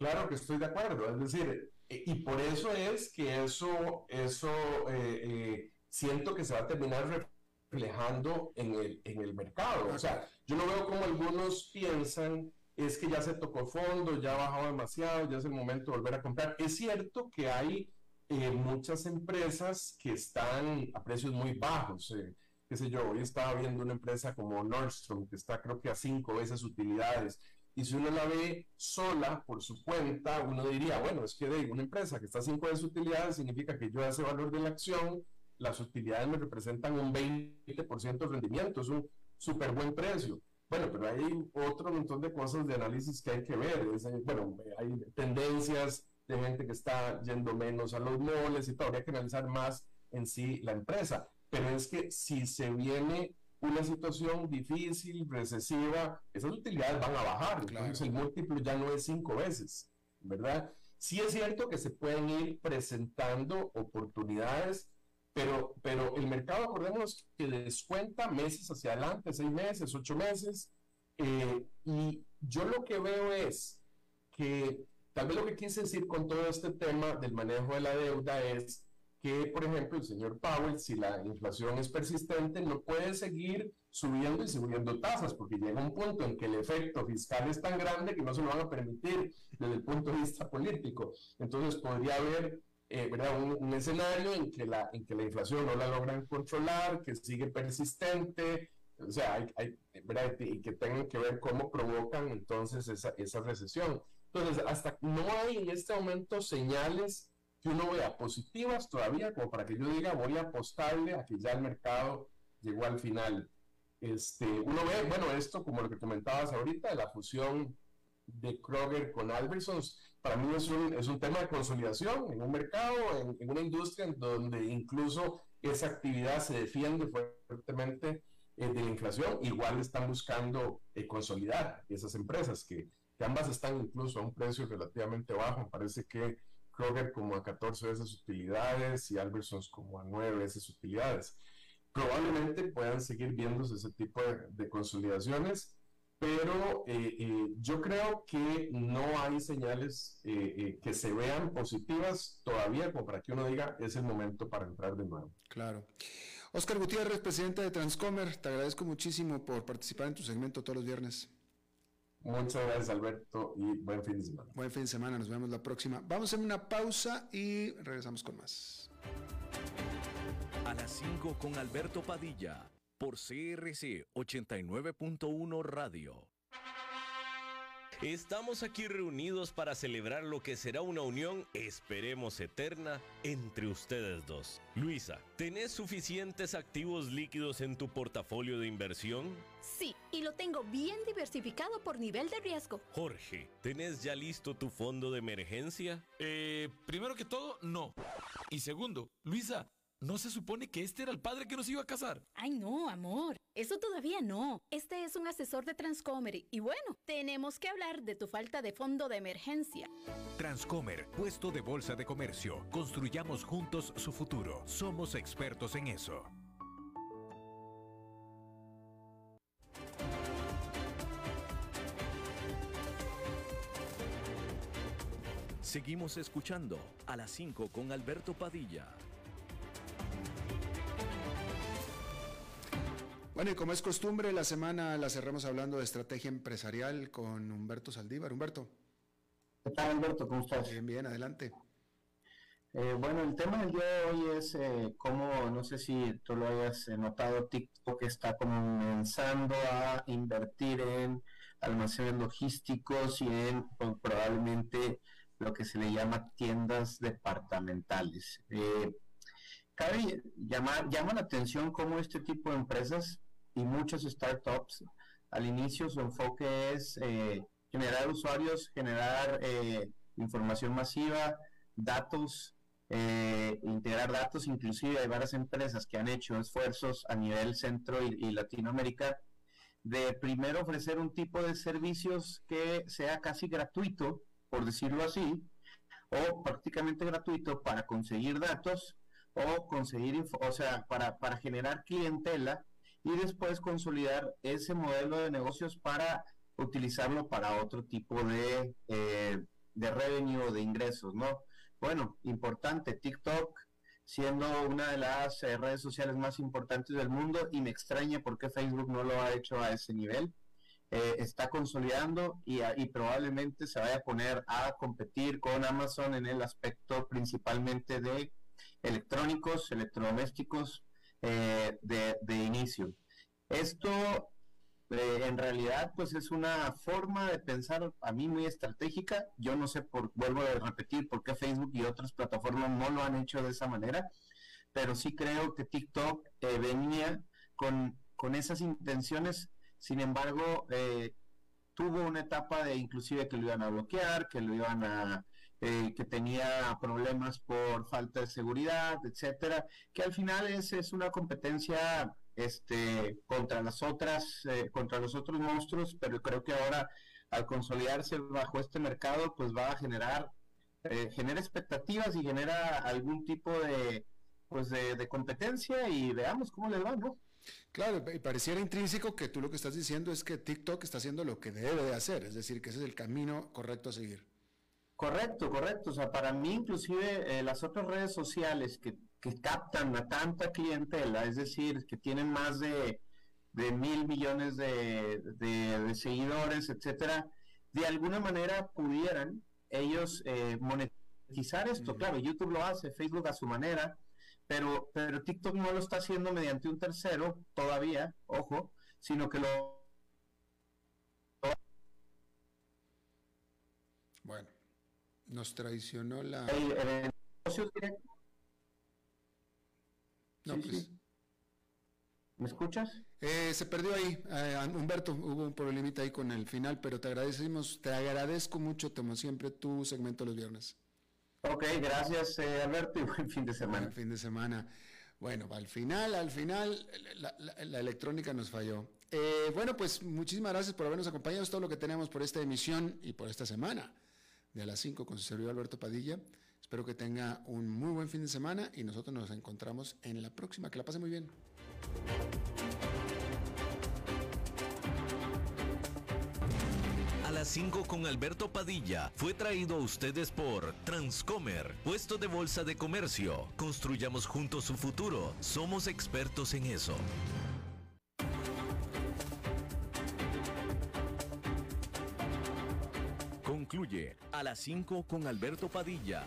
Claro que estoy de acuerdo, es decir, y por eso es que eso, eso eh, eh, siento que se va a terminar reflejando en el, en el mercado. O sea, yo no veo como algunos piensan, es que ya se tocó fondo, ya ha bajado demasiado, ya es el momento de volver a comprar. Es cierto que hay eh, muchas empresas que están a precios muy bajos. Eh, qué sé yo, hoy estaba viendo una empresa como Nordstrom, que está creo que a cinco veces utilidades. Y si uno la ve sola, por su cuenta, uno diría, bueno, es que de una empresa que está a cinco veces utilidades significa que yo a ese valor de la acción, las utilidades me representan un veinte por ciento de rendimiento, es un súper buen precio. Bueno, pero hay otro montón de cosas de análisis que hay que ver. Es, bueno, hay tendencias de gente que está yendo menos a los moles y todo, habría que analizar más en sí la empresa. Pero es que si se viene una situación difícil, recesiva, esas utilidades van a bajar, claro. Entonces el múltiplo ya no es cinco veces, ¿verdad? Sí es cierto que se pueden ir presentando oportunidades, pero, pero el mercado, acordémonos, que descuenta meses hacia adelante, seis meses, ocho meses, eh, y yo lo que veo es que, tal vez lo que quise decir con todo este tema del manejo de la deuda es que, por ejemplo, el señor Powell, si la inflación es persistente, no puede seguir subiendo y subiendo tasas, porque llega un punto en que el efecto fiscal es tan grande que no se lo van a permitir desde el punto de vista político. Entonces podría haber eh, un, un escenario en que, la, en que la inflación no la logran controlar, que sigue persistente, o sea, hay, hay, ¿verdad? Y que tengan que ver cómo provocan entonces esa, esa recesión. Entonces, hasta no hay en este momento señales que uno vea positivas todavía, como para que yo diga, voy a apostarle a que ya el mercado llegó al final. Este, uno ve, bueno, esto como lo que comentabas ahorita, de la fusión de Kroger con Albertsons, para mí es un, es un tema de consolidación en un mercado, en, en una industria en donde incluso esa actividad se defiende fuertemente eh, de la inflación. Igual están buscando eh, consolidar esas empresas, que, que ambas están incluso a un precio relativamente bajo. Me parece que Kroger como a catorce veces utilidades y Albertsons como a nueve veces utilidades. Probablemente puedan seguir viéndose ese tipo de, de consolidaciones, pero eh, eh, yo creo que no hay señales eh, eh, que se vean positivas todavía, como para que uno diga, es el momento para entrar de nuevo. Claro. Oscar Gutiérrez, presidente de Transcomer, te agradezco muchísimo por participar en tu segmento todos los viernes. Muchas gracias, Alberto, y buen fin de semana. Buen fin de semana, nos vemos la próxima. Vamos a hacer una pausa y regresamos con más. A las cinco con Alberto Padilla, por C R C ochenta y nueve punto uno Radio. Estamos aquí reunidos para celebrar lo que será una unión, esperemos eterna, entre ustedes dos. Luisa, ¿tenés suficientes activos líquidos en tu portafolio de inversión? Sí, y lo tengo bien diversificado por nivel de riesgo. Jorge, ¿tenés ya listo tu fondo de emergencia? Eh, primero que todo, no. Y segundo, Luisa, ¿no se supone que este era el padre que nos iba a casar? Ay, no, amor. Eso todavía no. Este es un asesor de Transcomer y bueno, tenemos que hablar de tu falta de fondo de emergencia. Transcomer, puesto de bolsa de comercio. Construyamos juntos su futuro. Somos expertos en eso. Seguimos escuchando a las cinco con Alberto Padilla. Bueno, y como es costumbre, la semana la cerramos hablando de estrategia empresarial con Humberto Saldívar. Humberto. ¿Qué tal, Alberto? ¿Cómo estás? Bien, bien, adelante. Eh, bueno, el tema del día de hoy es eh, cómo, no sé si tú lo hayas notado, TikTok está comenzando a invertir en almacenes logísticos y en pues, probablemente lo que se le llama tiendas departamentales. Eh, Cabe llamar, llama la atención cómo este tipo de empresas y muchas startups al inicio su enfoque es eh, generar usuarios, generar eh, información masiva, datos, eh, integrar datos. Inclusive hay varias empresas que han hecho esfuerzos a nivel centro y, y Latinoamérica de primero ofrecer un tipo de servicios que sea casi gratuito, por decirlo así, o prácticamente gratuito para conseguir datos, o conseguir, info, o sea, para, para generar clientela y después consolidar ese modelo de negocios para utilizarlo para otro tipo de, eh, de revenue, de ingresos, ¿no? Bueno, importante, TikTok siendo una de las eh, redes sociales más importantes del mundo, y me extraña por qué Facebook no lo ha hecho a ese nivel. Eh, está consolidando y, y probablemente se vaya a poner a competir con Amazon en el aspecto principalmente de electrónicos, electrodomésticos eh, de, de inicio. Esto eh, en realidad pues es una forma de pensar a mí muy estratégica. Yo no sé, por, vuelvo a repetir, por qué Facebook y otras plataformas no lo han hecho de esa manera, pero sí creo que TikTok eh, venía con, con esas intenciones. Sin embargo, eh, tuvo una etapa de inclusive que lo iban a bloquear, que lo iban a... Eh, que tenía problemas por falta de seguridad, etcétera, que al final es, es una competencia este, contra las otras, eh, contra los otros monstruos, pero creo que ahora al consolidarse bajo este mercado, pues va a generar, eh, genera expectativas y genera algún tipo de, pues de, de competencia, y veamos cómo les va, ¿no? Claro, y pareciera intrínseco que tú lo que estás diciendo es que TikTok está haciendo lo que debe de hacer, es decir, que ese es el camino correcto a seguir. Correcto, correcto. O sea, para mí inclusive eh, las otras redes sociales que, que captan a tanta clientela, es decir, que tienen más de, de mil millones de, de, de seguidores, etcétera, de alguna manera pudieran ellos eh, monetizar esto. Uh-huh. Claro, YouTube lo hace, Facebook a su manera, pero, pero TikTok no lo está haciendo mediante un tercero todavía, ojo, sino que lo... Bueno, nos traicionó la... El, el negocio directo. No, sí, pues... Sí. ¿Me escuchas? Eh, se perdió ahí, eh, Humberto, hubo un problemita ahí con el final, pero te agradecemos, te agradezco mucho, como siempre, tu segmento los viernes. Ok, gracias, eh, Alberto, y buen fin de semana. Buen fin de semana. Bueno, al final, al final, la, la, la electrónica nos falló. Eh, bueno, pues muchísimas gracias por habernos acompañado, es todo lo que tenemos por esta emisión y por esta semana de A las cinco con su servidor Alberto Padilla. Espero que tenga un muy buen fin de semana y nosotros nos encontramos en la próxima. Que la pase muy bien. A las cinco con Alberto Padilla fue traído a ustedes por Transcomer, puesto de bolsa de comercio. Construyamos juntos su futuro. Somos expertos en eso. Concluye A las cinco con Alberto Padilla.